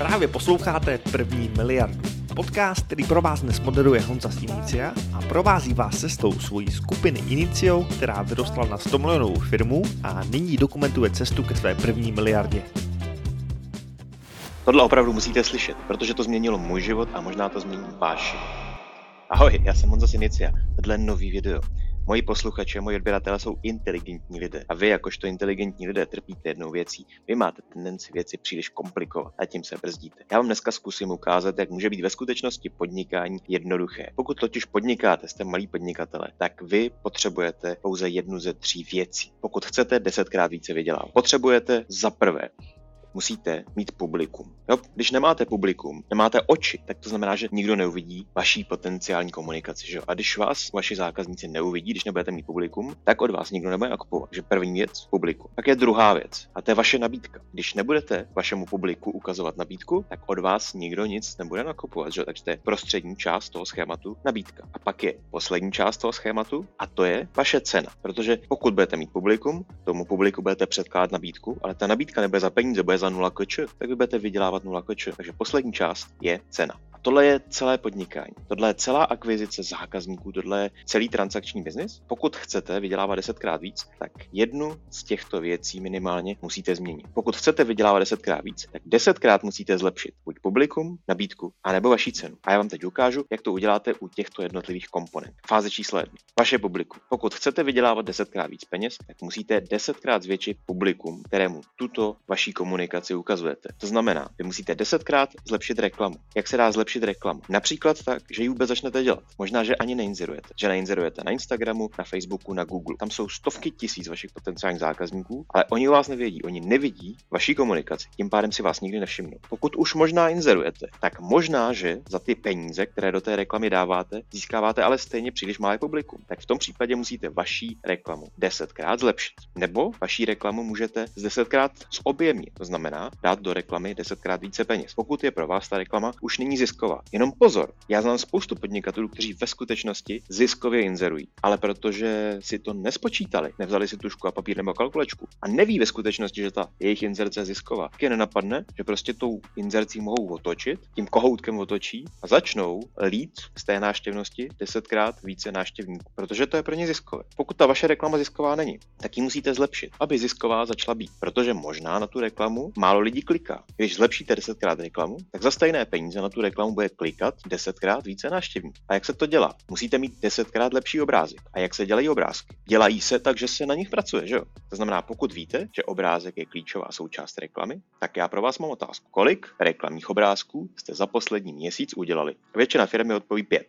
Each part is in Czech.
Právě posloucháte První miliardu. Podcast, který pro vás dnes moderuje Honza z Inizia a provází vás cestou svojí skupiny Inizio, která vyrostla na 100 milionovou firmu a nyní dokumentuje cestu ke své první miliardě. Tohle opravdu musíte slyšet, protože to změnilo můj život a možná to změní váš. Ahoj, já jsem Honza z Inizia, tohle je nový video. Moji posluchači, moji odběratelé jsou inteligentní lidé. A vy, jakožto inteligentní lidé, trpíte jednou věcí. Vy máte tendenci věci příliš komplikovat a tím se brzdíte. Já vám dneska zkusím ukázat, jak může být ve skutečnosti podnikání jednoduché. Pokud totiž podnikáte, jste malí podnikatelé, tak vy potřebujete pouze jednu ze tří věcí. Pokud chcete 10krát více vydělávat, potřebujete za prvé. Musíte mít publikum. Jo? Když nemáte publikum, nemáte oči, tak to znamená, že nikdo neuvidí vaší potenciální komunikaci. Že? A když vás vaši zákazníci neuvidí, když nebudete mít publikum, tak od vás nikdo nebude nakupovat. Že první věc, publikum. Tak je druhá věc a to je vaše nabídka. Když nebudete vašemu publiku ukazovat nabídku, tak od vás nikdo nic nebude nakupovat. Že? Takže to je prostřední část toho schématu nabídka. A pak je poslední část toho schématu a to je vaše cena. Protože pokud budete mít publikum, tomu publiku budete předkládat nabídku, ale ta nabídka nebude za peníze, bude za 0 kč, tak vy budete vydělávat 0 kč. Takže poslední část je cena. A tohle je celé podnikání. Tohle je celá akvizice zákazníků, tohle je celý transakční biznis. Pokud chcete vydělávat 10krát víc, tak jednu z těchto věcí minimálně musíte změnit. Pokud chcete vydělávat 10krát víc, tak 10krát musíte zlepšit buď publikum, nabídku, anebo vaši cenu. A já vám teď ukážu, jak to uděláte u těchto jednotlivých komponent. Fáze číslo 1. Vaše publikum. Pokud chcete vydělávat 10krát víc peněz, tak musíte 10krát zvětšit publikum, kterému tuto vaší komunikaci ukazujete. To znamená, že musíte 10krát zlepšit reklamu. Jak se dá zlepšit reklamu? Například tak, že ji vůbec začnete dělat. Možná, že ani neinzerujete. Že neinzerujete na Instagramu, na Facebooku, na Google. Tam jsou stovky tisíc vašich potenciálních zákazníků, ale oni o vás nevědí, oni nevidí vaší komunikaci. Tím pádem si vás nikdy nevšimnou. Pokud už možná inzerujete, tak možná, že za ty peníze, které do té reklamy dáváte, získáváte ale stejně příliš malé publikum. Tak v tom případě musíte vaší reklamu 10krát zlepšit. Nebo vaší reklamu můžete 10krát zobjemnit. To znamená dát do reklamy 10krát více peněz. Pokud je pro vás ta reklama už není zisková. Jenom pozor, já znám spoustu podnikatelů, kteří ve skutečnosti ziskově inzerují, ale protože si to nespočítali, nevzali si tužku a papír nebo kalkulačku a neví ve skutečnosti, že ta jejich inzerce je zisková, tak je nenapadne, že prostě tou inzercí mohou otočit, tím kohoutkem otočí a začnou lít z té návštěvnosti 10krát více návštěvníků, protože to je pro ně ziskové. Pokud ta vaše reklama zisková není, tak ji musíte zlepšit, aby zisková začala být, protože možná na tu reklamu málo lidí kliká. Když zlepšíte 10krát reklamu, tak za stejné peníze na tu reklamu bude klikat 10krát více návštěvníků. A jak se to dělá? Musíte mít 10krát lepší obrázek. A jak se dělají obrázky? Dělají se tak, že se na nich pracuje, že jo? To znamená, pokud víte, že obrázek je klíčová součást reklamy, tak já pro vás mám otázku. Kolik reklamních obrázků jste za poslední měsíc udělali? Většina firmy odpoví 5.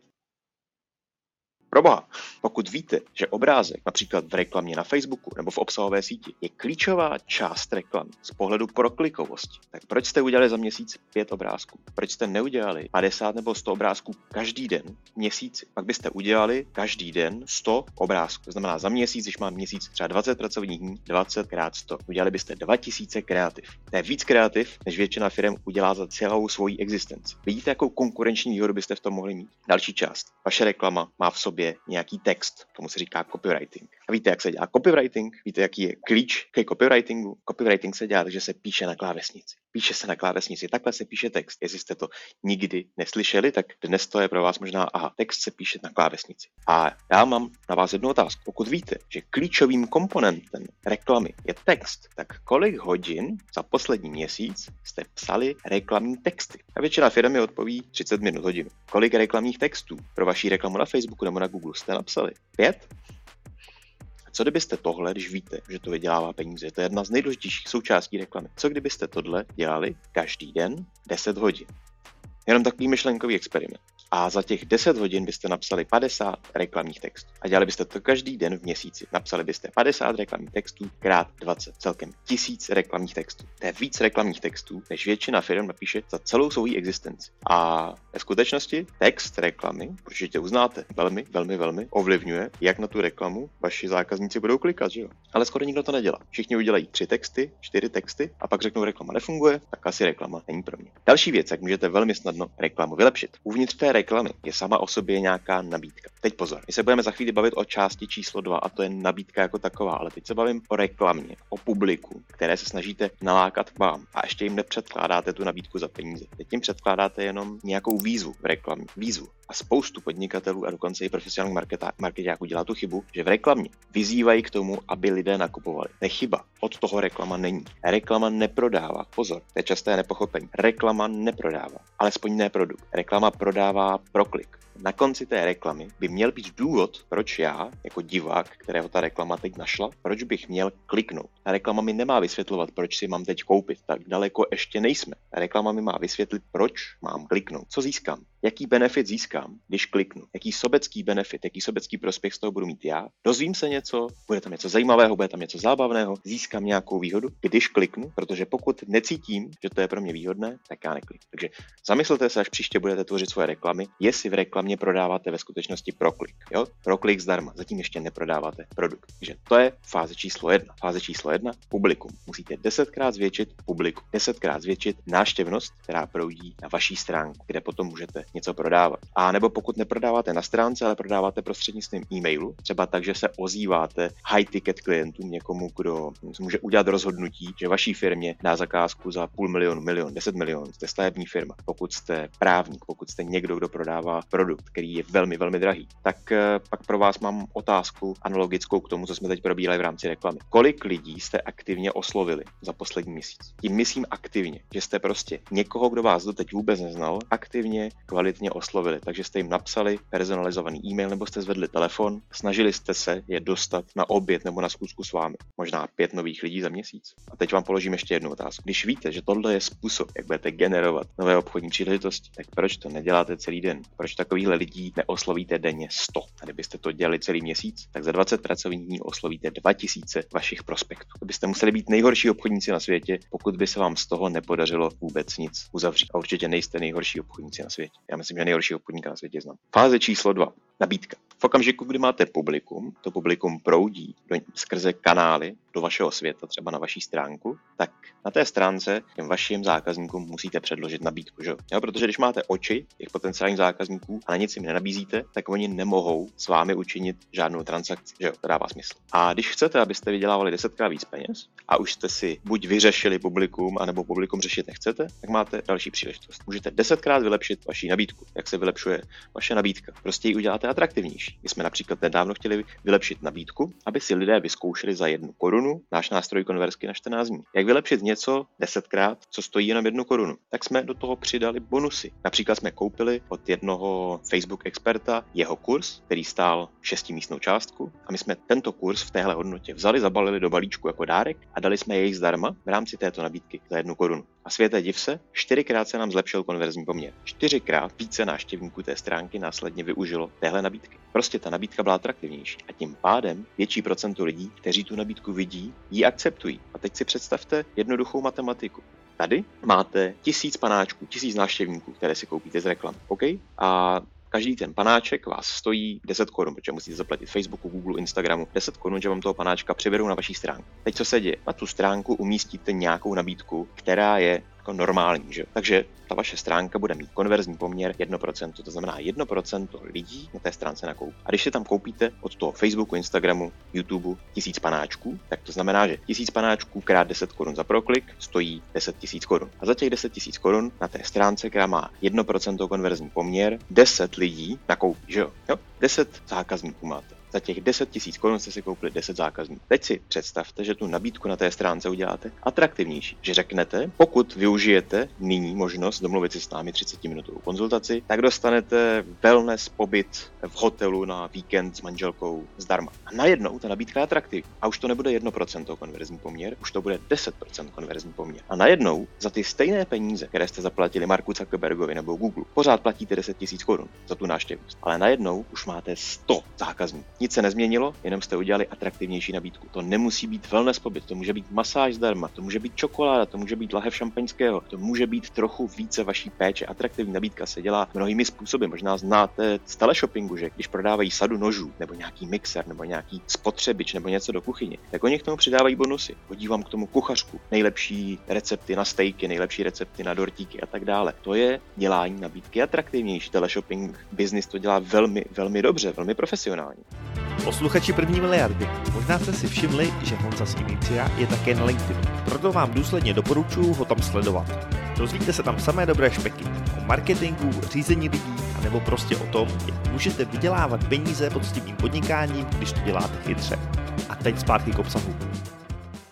Proboha, pokud víte, že obrázek například v reklamě na Facebooku nebo v obsahové síti je klíčová část reklamy z pohledu proklikovosti, tak proč jste udělali za měsíc 5 obrázků? Proč jste neudělali 50 nebo 100 obrázků každý den v měsíci? Pak byste udělali každý den 100 obrázků. To znamená za měsíc, když mám měsíc třeba 20 pracovních dní, 20x100. Udělali byste 2000 kreativ. To je víc kreativ, než většina firem udělá za celou svoji existenci. Vidíte, jakou konkurenční výhodu byste v tom mohli mít? Další část. Vaše reklama má v sobě nějaký text, tomu se říká copywriting. A víte, jak se dělá copywriting? Víte, jaký je klíč ke copywritingu? Copywriting se dělá, takže se píše na klávesnici. Píše se na klávesnici, takhle se píše text. Jestli jste to nikdy neslyšeli, tak dnes to je pro vás možná, aha, text se píše na klávesnici. A já mám na vás jednu otázku. Pokud víte, že klíčovým komponentem reklamy je text, tak kolik hodin za poslední měsíc jste psali reklamní texty? A většina firm mi odpoví 30 minut hodinu. Kolik reklamních textů pro vaši reklamu na Facebooku nebo na Google jste napsali? 5? Co kdybyste tohle, když víte, že to vydělává peníze, to je jedna z nejdůležitějších součástí reklamy. Co kdybyste tohle dělali každý den 10 hodin? Jenom takový myšlenkový experiment. A za těch 10 hodin byste napsali 50 reklamních textů. A dělali byste to každý den v měsíci. Napsali byste 50 reklamních textů krát 20. Celkem 1000 reklamních textů. To je víc reklamních textů, než většina firm napíše za celou svou existenci. A ve skutečnosti text reklamy, určitě uznáte, velmi ovlivňuje, jak na tu reklamu vaši zákazníci budou klikat, že jo? Ale skoro nikdo to nedělá. Všichni udělají 3 texty, 4 texty a pak řeknou, reklama nefunguje, tak asi reklama není pro mě. Další věc, jak můžete velmi snadno reklamu vylepšit. Uvnitř té reklamy je sama o sobě nějaká nabídka. Teď pozor, my se budeme za chvíli bavit o části číslo 2 a to je nabídka jako taková, ale teď se bavím o reklamě, o publiku, které se snažíte nalákat vám a ještě jim nepředkládáte tu nabídku za peníze. Teď jim předkládáte jenom nějakou výzvu v reklamě, výzvu. A spoustu podnikatelů a dokonce i profesionálních marketáků dělá tu chybu, že v reklamě vyzývají k tomu, aby lidé nakupovali. To je chyba. Od toho reklama není. Reklama neprodává. Pozor, to je časté nepochopení. Reklama neprodává, alespoň ne produkt. Reklama prodává pro klik. Na konci té reklamy by měl být důvod, proč já, jako divák, kterého ta reklama teď našla, proč bych měl kliknout. Ta reklama mi nemá vysvětlovat, proč si mám teď koupit. Tak daleko ještě nejsme. Ta reklama mi má vysvětlit, proč mám kliknout. Co získám? Jaký benefit získám, když kliknu? Jaký sobecký benefit, jaký sobecký prospěch z toho budu mít já? Dozvím se něco, bude tam něco zajímavého, bude tam něco zábavného, získám nějakou výhodu, když kliknu, protože pokud necítím, že to je pro mě výhodné, tak já nekliknu. Takže zamyslete se, až příště budete tvořit svoje reklamy, jestli v reklamě prodáváte ve skutečnosti proklik. Jo? Proklik zdarma, zatím ještě neprodáváte produkt. Takže to je fáze číslo 1. Fáze číslo 1, publikum. Musíte 10krát zvětšit publikum, 10krát zvětšit návštěvnost, která proudí na vaší stránku, kde potom můžete něco prodávat. A nebo pokud neprodáváte na stránce, ale prodáváte prostřednictvím e-mailu, třeba tak, že se ozýváte high ticket klientům, někomu, kdo může udělat rozhodnutí, že vaší firmě dá zakázku za 500 000, milion, 10 milionů, jste stavební firma. Pokud jste právník, pokud jste někdo, kdo prodává produkt, který je velmi, velmi drahý, tak pak pro vás mám otázku analogickou k tomu, co jsme teď probírali v rámci reklamy. Kolik lidí jste aktivně oslovili za poslední měsíc? Tím myslím aktivně, že jste prostě někoho, kdo vás doteď vůbec neznal, aktivně kvalitně oslovili, takže jste jim napsali personalizovaný e-mail nebo jste zvedli telefon, snažili jste se je dostat na oběd nebo na schůzku s vámi. Možná 5 nových lidí za měsíc. A teď vám položím ještě jednu otázku. Když víte, že tohle je způsob, jak budete generovat nové obchodní příležitosti, tak proč to neděláte celý den? Proč takovýchhle lidí neoslovíte denně 100? A kdybyste to dělali celý měsíc, tak za 20 pracovních dní oslovíte 2000 vašich prospektů. Byste museli být nejhorší obchodníci na světě, pokud by se vám z toho nepodařilo vůbec nic uzavřít. A určitě nejste nejhorší obchodníci na světě. Já myslím, že nejhoršího obchodníka na světě znám. Fáze číslo 2. Nabídka. V okamžiku, kdy máte publikum, to publikum proudí skrze kanály do vašeho světa, třeba na vaší stránku, tak na té stránce těm vašim zákazníkům musíte předložit nabídku, že? Jo, protože když máte oči těch potenciálních zákazníků a na nic jim nenabízíte, tak oni nemohou s vámi učinit žádnou transakci, že jo, to dává smysl. A když chcete, abyste vydělávali 10krát víc peněz a už jste si buď vyřešili publikum, anebo publikum řešit nechcete, tak máte další příležitost. Můžete 10krát vylepšit vaši nabídku, jak se vylepšuje vaše nabídka. Prostě ji uděláte atraktivnější. My jsme například nedávno chtěli vylepšit nabídku, aby si lidé vyzkoušeli za 1 korunu náš nástroj konverzky na 14 dní. Jak vylepšit něco 10krát, co stojí jenom 1 korunu? Tak jsme do toho přidali bonusy. Například jsme koupili od jednoho Facebook experta jeho kurz, který stál 6místnou částku, a my jsme tento kurz v téhle hodnotě vzali, zabalili do balíčku jako dárek a dali jsme jej zdarma v rámci této nabídky za 1 korunu. A světe div se, 4krát se nám zlepšil konverzní poměr. 4krát více návštěvníků té stránky následně využilo téhle nabídky. Prostě ta nabídka byla atraktivnější a tím pádem větší procento lidí, kteří tu nabídku vidí, ji akceptují. A teď si představte jednoduchou matematiku. Tady máte 1000 panáčků, 1000 návštěvníků, které si koupíte z reklam. OK? A každý ten panáček vás stojí 10 korun, protože musíte zaplatit Facebooku, Google, Instagramu 10 korun, že vám toho panáčka přivedou na vaší stránku. Teď co se děje? Na tu stránku umístíte nějakou nabídku, která je jako normální, že? Takže ta vaše stránka bude mít konverzní poměr 1%, to znamená 1% lidí na té stránce nakoupí. A když si tam koupíte od toho Facebooku, Instagramu, YouTubeu 1000 panáčků, tak to znamená, že 1000 panáčků krát 10 korun za proklik stojí 10 000 korun. A za těch 10 000 korun na té stránce, která má 1% konverzní poměr, 10 lidí nakoupí, že jo? 10 zákazníků máte. Za těch 10 000 korun jste si koupili 10 zákazníků. Teď si představte, že tu nabídku na té stránce uděláte atraktivnější. Že řeknete, pokud využijete nyní možnost domluvit si s námi 30-minutovou konzultaci, tak dostanete wellness pobyt v hotelu na víkend s manželkou zdarma. A najednou ta nabídka je atraktivní. A už to nebude 1% konverzní poměr, už to bude 10% konverzní poměr. A najednou za ty stejné peníze, které jste zaplatili Marku Zuckerbergovi nebo Google, pořád platíte 10 000 korun za tu návštěvnost. Ale najednou už máte 100 zákazníků. Nic se nezměnilo, jenom jste udělali atraktivnější nabídku. To nemusí být wellness pobyt, to může být masáž zdarma, to může být čokoláda, to může být lahev šampaňského, to může být trochu více vaší péče. Atraktivní nabídka se dělá mnohými způsoby. Možná znáte z teleshopingu, že když prodávají sadu nožů nebo nějaký mixer nebo nějaký spotřebič nebo něco do kuchyně, tak oni k tomu přidávají bonusy. Hodí vám k tomu kuchařku, nejlepší recepty na stejky, nejlepší recepty na dortíky a tak dále. To je dělání nabídky atraktivnější. Teleshopping business to dělá velmi, velmi dobře, velmi profesionálně. Posluchači první miliardy, možná jste si všimli, že Honza z Inizia je také na LinkedInu, proto vám důsledně doporučuji ho tam sledovat. Dozvíte se tam samé dobré špeky o marketingu, řízení lidí, nebo prostě o tom, jak můžete vydělávat peníze poctivým podnikáním, když to děláte chytře. A teď zpátky k obsahu.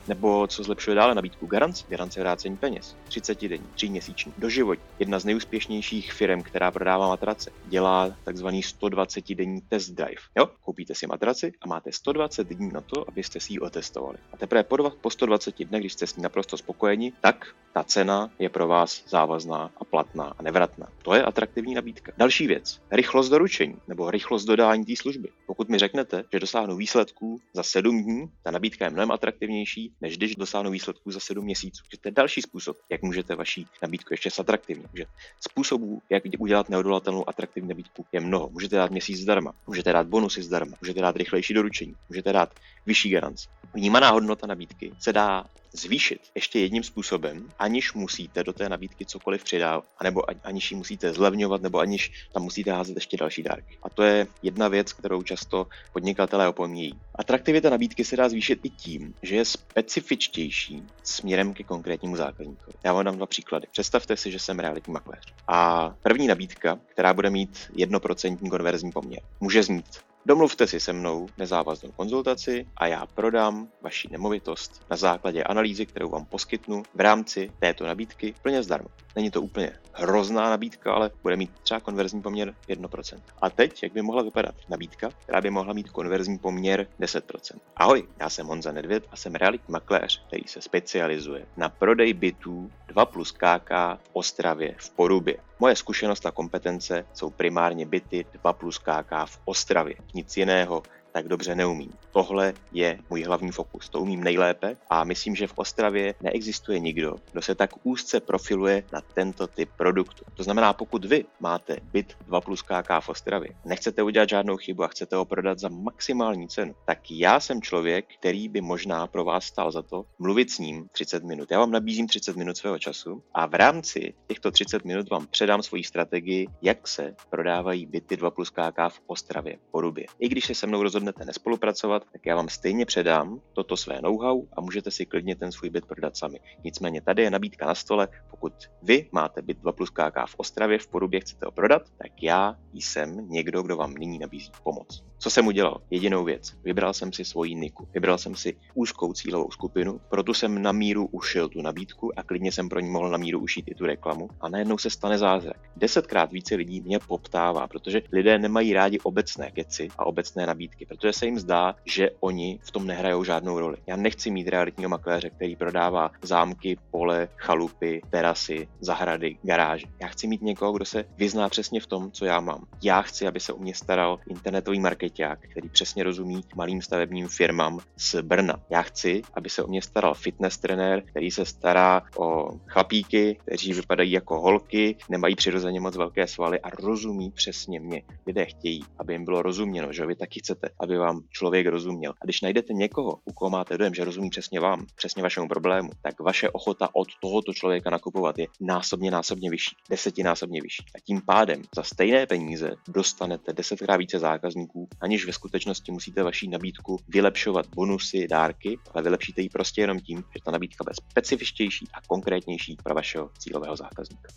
Nebo co zlepšuje dále nabídku garance vrácení peněz, 30 denní, 3měsíční, doživotní. Jedna z nejúspěšnějších firm, která prodává matrace, dělá takzvaný 120 denní test drive. Jo? Koupíte si matraci a máte 120 dní na to, abyste si ji otestovali. A teprve po 120 dnech, když jste s ní naprosto spokojeni, tak ta cena je pro vás závazná a platná a nevratná. To je atraktivní nabídka. Další věc, rychlost doručení nebo rychlost dodání té služby. Pokud mi řeknete, že dosáhnu výsledků za 7 dní, ta nabídka je mnohem atraktivnější, než když dosáhnou výsledků za 7 měsíců. To je další způsob, jak můžete vaší nabídku ještě zatraktivnit. Takže způsobů, jak udělat neodolatelnou atraktivní nabídku, je mnoho. Můžete dát měsíc zdarma, můžete dát bonusy zdarma, můžete dát rychlejší doručení, můžete dát vyšší garance. Vnímaná hodnota nabídky se dá zvýšit ještě jedním způsobem, aniž musíte do té nabídky cokoliv přidávat, anebo aniž ji musíte zlevňovat, nebo aniž tam musíte házet ještě další dárky. A to je jedna věc, kterou často podnikatelé opomíjí. Atraktivita nabídky se dá zvýšit i tím, že je specifičtější směrem ke konkrétnímu zákazníkovi. Já vám dám 2 příklady. Představte si, že jsem realitní makléř. A první nabídka, která bude mít 1% konverzní poměr, může znít: domluvte si se mnou nezávaznou konzultaci a já prodám vaši nemovitost na základě analýzy, kterou vám poskytnu v rámci této nabídky plně zdarma. Není to úplně hrozná nabídka, ale bude mít třeba konverzní poměr 1%. A teď, jak by mohla vypadat nabídka, která by mohla mít konverzní poměr 10%. Ahoj, já jsem Honza Nedvěd a jsem realitní makléř, který se specializuje na prodej bytů 2+KK v Ostravě v Porubě. Moje zkušenost a kompetence jsou primárně byty 2+KK v Ostravě. Nic jiného tak dobře neumím. Tohle je můj hlavní fokus, to umím nejlépe a myslím, že v Ostravě neexistuje nikdo, kdo se tak úzce profiluje na tento typ produktu. To znamená, pokud vy máte byt 2+KK v Ostravě, nechcete udělat žádnou chybu a chcete ho prodat za maximální cenu, tak já jsem člověk, který by možná pro vás stál za to mluvit s ním 30 minut. Já vám nabízím 30 minut svého času a v rámci těchto 30 minut vám předám svoji strategii, jak se prodávají byty 2+KK v Ostravě, Porubě. I když se se mnou rozhodnete nespolupracovat, tak já vám stejně předám toto své know-how a můžete si klidně ten svůj byt prodat sami. Nicméně tady je nabídka na stole, pokud vy máte byt 2+KK v Ostravě, v Porubě, chcete ho prodat, tak já jsem někdo, kdo vám nyní nabízí pomoc. Co jsem udělal? Jedinou věc. Vybral jsem si svoji niku. Vybral jsem si úzkou cílovou skupinu, proto jsem na míru ušil tu nabídku a klidně jsem pro ní mohl na míru ušít i tu reklamu a najednou se stane zázrak. 10krát více lidí mě poptává, protože lidé nemají rádi obecné keci a obecné nabídky, protože se jim zdá, že oni v tom nehrajou žádnou roli. Já nechci mít realitního makléře, který prodává zámky, pole, chalupy, terasy, zahrady, garáže. Já chci mít někoho, kdo se vyzná přesně v tom, co já mám. Já chci, aby se o mě staral internetový markeťák, který přesně rozumí malým stavebním firmám z Brna. Já chci, aby se o mě staral fitness trenér, který se stará o chlapíky, kteří vypadají jako holky, nemají přirozeně moc velké svaly a rozumí přesně mě. Lidé chtějí, aby jim bylo rozuměno, že vy taky chcete, aby vám člověk rozuměl. A když najdete někoho, u koho máte dojem, že rozumí přesně vám, přesně vašemu problému, tak vaše ochota od tohoto člověka nakupovat je násobně vyšší, desetinásobně vyšší. A tím pádem za stejné peníze dostanete 10krát více zákazníků, aniž ve skutečnosti musíte vaši nabídku vylepšovat bonusy, dárky, ale vylepšíte ji prostě jenom tím, že ta nabídka bude specifičtější a konkrétnější pro vašeho cílového zákazníka.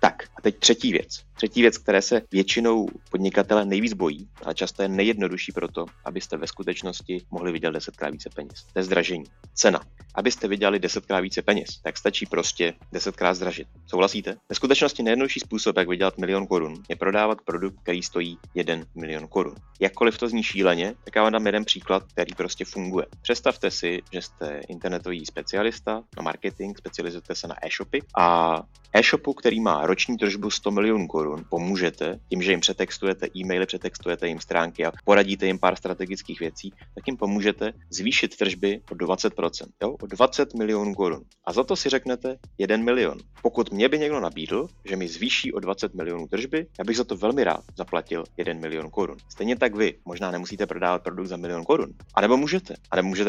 Tak a teď třetí věc. Třetí věc, které se většinou podnikatele nejvíc bojí, ale často je nejjednodušší proto, abyste ve skutečnosti mohli vydělat 10krát více peněz. To je zdražení. Cena. Abyste vydělali 10krát více peněz, tak stačí prostě 10krát zdražit. Souhlasíte? Ve skutečnosti nejjednodušší způsob, jak vydělat 1 000 000 korun, je prodávat produkt, který stojí 1 000 000 korun. Jakkoliv ačkoliv to zní šíleně, tak já vám dám jeden příklad, který prostě funguje. Představte si, že jste internetový specialista na marketing, specializujete se na e-shopy a e-shopu, který má roční tržbu 100 milionů korun, pomůžete tím, že jim přetextujete e-maily, přetextujete jim stránky a poradíte jim pár strategických věcí, tak jim pomůžete zvýšit tržby o 20%, jo? O 20 milionů korun. A za to si řeknete 1 milion. Pokud mě by někdo nabídl, že mi zvýší o 20 milionů tržby, já bych za to velmi rád zaplatil 1 milion korun. Stejně tak vy možná nemusíte prodávat produkt za milion korun, anebo můžete,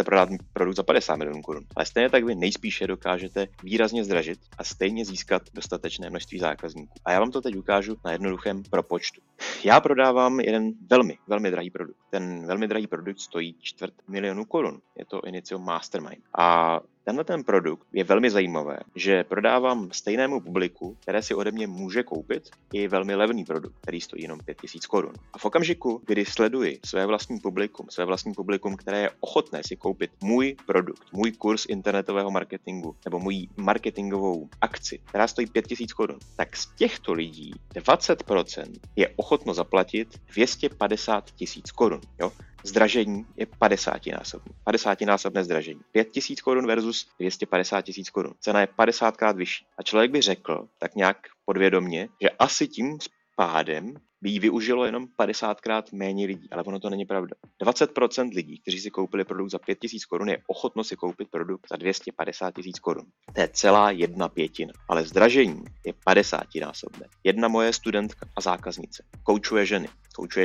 prodávat produkt za 50 milionů korun, ale stejně tak vy nejspíše dokážete výrazně zdražit a stejně získat dostatečné množství zákazníků. A já vám to teď ukážu na jednoduchém propočtu. Já prodávám jeden velmi, velmi drahý produkt. Ten velmi drahý produkt stojí 250 000 korun. Je to Inizio Mastermind. A tenhle ten produkt je velmi zajímavé, že prodávám stejnému publiku, které si ode mě může koupit, i velmi levný produkt, který stojí jenom 5 000 korun. A v okamžiku, kdy sleduji své vlastní publikum, které je ochotné si koupit můj produkt, můj kurz internetového marketingu nebo můj marketingovou akci, která stojí 5 000 korun, tak z těchto lidí 20% je ochotno zaplatit 250 000 korun. Jo? Zdražení je 50násobné. 50násobné zdražení. 5 000 korun versus 250 000 korun. Cena je 50krát vyšší. A člověk by řekl tak nějak podvědomně, že asi tím pádem by ji využilo jenom 50krát méně lidí, ale ono to není pravda. 20% lidí, kteří si koupili produkt za 5 000 korun, je ochotno si koupit produkt za 250 000 korun. To je celá 1/5, ale zdražení je 50násobné. Jedna moje studentka a zákaznice koučuje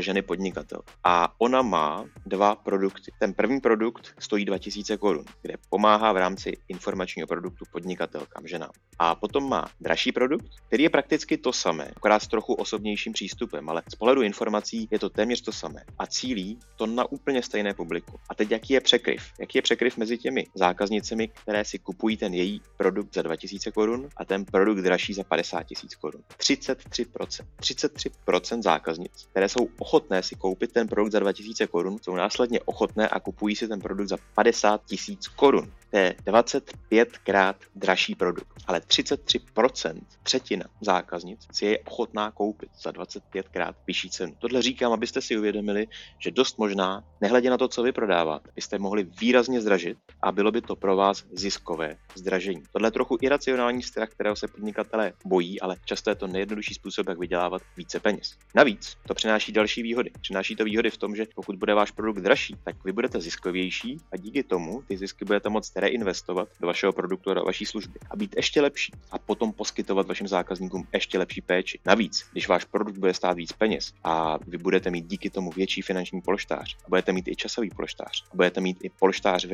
ženy podnikatel a ona má dva produkty. Ten první produkt stojí 2000 korun, kde pomáhá v rámci informačního produktu podnikatelkám, ženám. A potom má dražší produkt, který je prakticky to samé, akorát s trochu osobnějším přístupem, ale z pohledu informací je to téměř to samé a cílí to na úplně stejné publikum. A teď jaký je překryv? Jaký je překryv mezi těmi zákaznicemi, které si kupují ten její produkt za 2000 korun a ten produkt dražší za 50 000 korun? 33% zákaznic, které jsou ochotné si koupit ten produkt za 2000 korun, jsou následně ochotné a kupují si ten produkt za 50 000 korun. To je 25krát dražší produkt, ale 33%, třetina zákaznic si je ochotná koupit za 25krát vyšší cenu. Tohle říkám, abyste si uvědomili, že dost možná, nehledě na to, co vy prodáváte, byste mohli výrazně zdražit a bylo by to pro vás ziskové zdražení. Tohle je trochu iracionální strach, kterého se podnikatelé bojí, ale často je to nejjednodušší způsob, jak vydělávat více peněz. Navíc to přináší další výhody. Přináší to výhody v tom, že pokud bude váš produkt dražší, tak vy budete ziskovější a díky tomu ty zisky budete moct reinvestovat do vašeho produktu a do vaší služby a být ještě lepší a potom poskytovat vašim zákazníkům ještě lepší péči. Navíc, když váš produkt bude stát víc peněz a vy budete mít díky tomu větší finanční polštář, a budete mít i časový polštář, a budete mít i polštář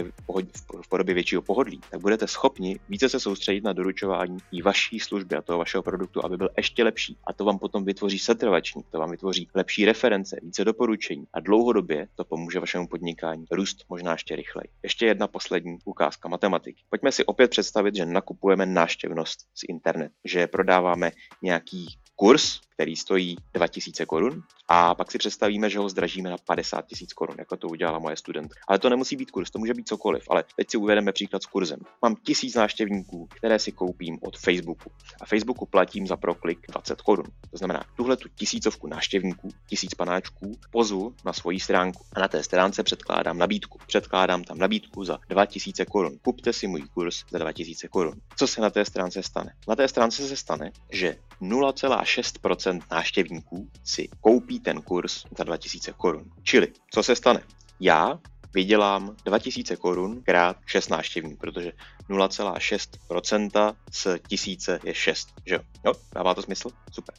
v podobě většího pohodlí, tak budete schopni více se soustředit na doručování i vaší služby a toho vašeho produktu, aby byl ještě lepší. A to vám potom vytvoří setrvačník, to vám vytvoří lepší reference, více doporučení a dlouhodobě to pomůže vašemu podnikání růst možná ještě rychleji. Ještě jedna poslední ukázka matematiky. Pojďme si opět představit, že nakupujeme návštěvnost z internetu, že prodáváme nějaký kurz, který stojí 2000 korun a pak si představíme, že ho zdražíme na 50 000 korun, jako to udělala moje studentka. Ale to nemusí být kurz, to může být cokoliv, ale teď si uvedeme příklad s kurzem. Mám 1000 návštěvníků, které si koupím od Facebooku a Facebooku platím za proklik 20 korun. To znamená, tuhle tu 1000 návštěvníků, 1000 panáčků pozvu na svoji stránku a na té stránce předkládám nabídku. Předkládám tam nabídku za 2000 korun. Kupte si můj kurz za 2000 korun. Co se na té stránce stane? Na té stránce se stane, že 0,6% návštěvníků si koupí ten kurz za 2000 korun. Čili, co se stane? Já vydělám 2000 korun krát 6 návštěvníků, protože 0,6% z 1000 je 6, že jo? Jo, dává to smysl? Super.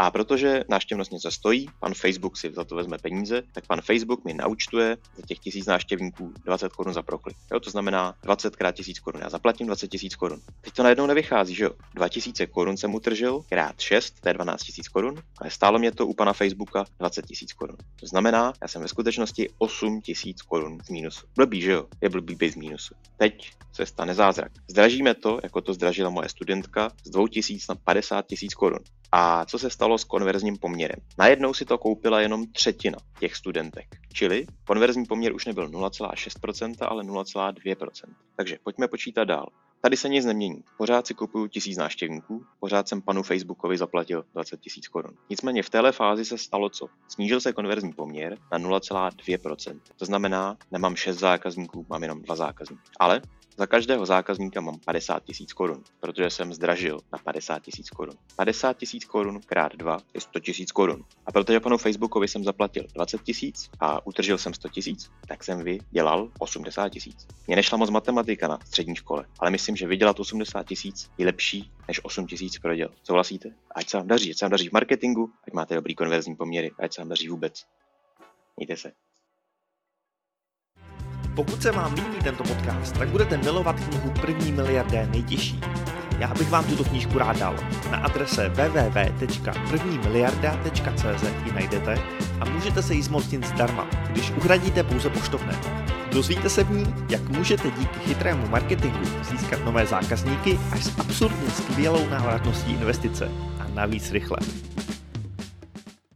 A protože návštěvnost něco stojí, pan Facebook si za to vezme peníze, tak pan Facebook mi naučtuje za těch 1000 návštěvníků 20 korun za proklik. Jo, to znamená 20 krát 1000 korun. Já zaplatím 20 000 korun. Teď to najednou nevychází, že jo? 2000 korun jsem utržil krát 6, to je 12 000 korun, ale stálo mě to u pana Facebooka 20 000 korun. To znamená, já jsem ve skutečnosti 8 000 korun z mínusu. Blbý, že jo? Je blbý bez mínusu. Teď se stane zázrak. Zdražíme to, jako to zdražila moje studentka, z 2000 na 50 000 korun. A co se stalo s konverzním poměrem? Najednou si to koupila jenom třetina těch studentek, čili konverzní poměr už nebyl 0,6%, ale 0,2%. Takže pojďme počítat dál. Tady se nic nemění. Pořád si kupuju 1000 návštěvníků, pořád jsem panu Facebookovi zaplatil 20 000 korun. Nicméně v téhle fázi se stalo co? Snížil se konverzní poměr na 0,2%. To znamená, nemám 6 zákazníků, mám jenom 2 zákazníky. Ale za každého zákazníka mám 50 000 korun, protože jsem zdražil na 50 000 korun. 50 000 korun krát 2 je 100 000 korun. A protože panu Facebookovi jsem zaplatil 20 000 a utržil jsem 100 000, tak jsem vydělal 80 000. Mně nešla moc matematika na střední škole, ale myslím, že vydělat 80 000 je lepší než 8 000 proděl. Souhlasíte? Ať se vám daří, v marketingu, ať máte dobrý konverzní poměry, ať se vám daří vůbec. Mějte se. Pokud se vám líbí tento podcast, tak budete milovat knihu První miliarda je nejtěžší. Já bych vám tuto knížku rád dal. Na adrese www.prvnimiliarda.cz ji najdete a můžete se jí zmocnit zdarma, když uhradíte pouze poštovné. Dozvíte se v ní, jak můžete díky chytrému marketingu získat nové zákazníky až s absurdně skvělou návratností investice a navíc rychle.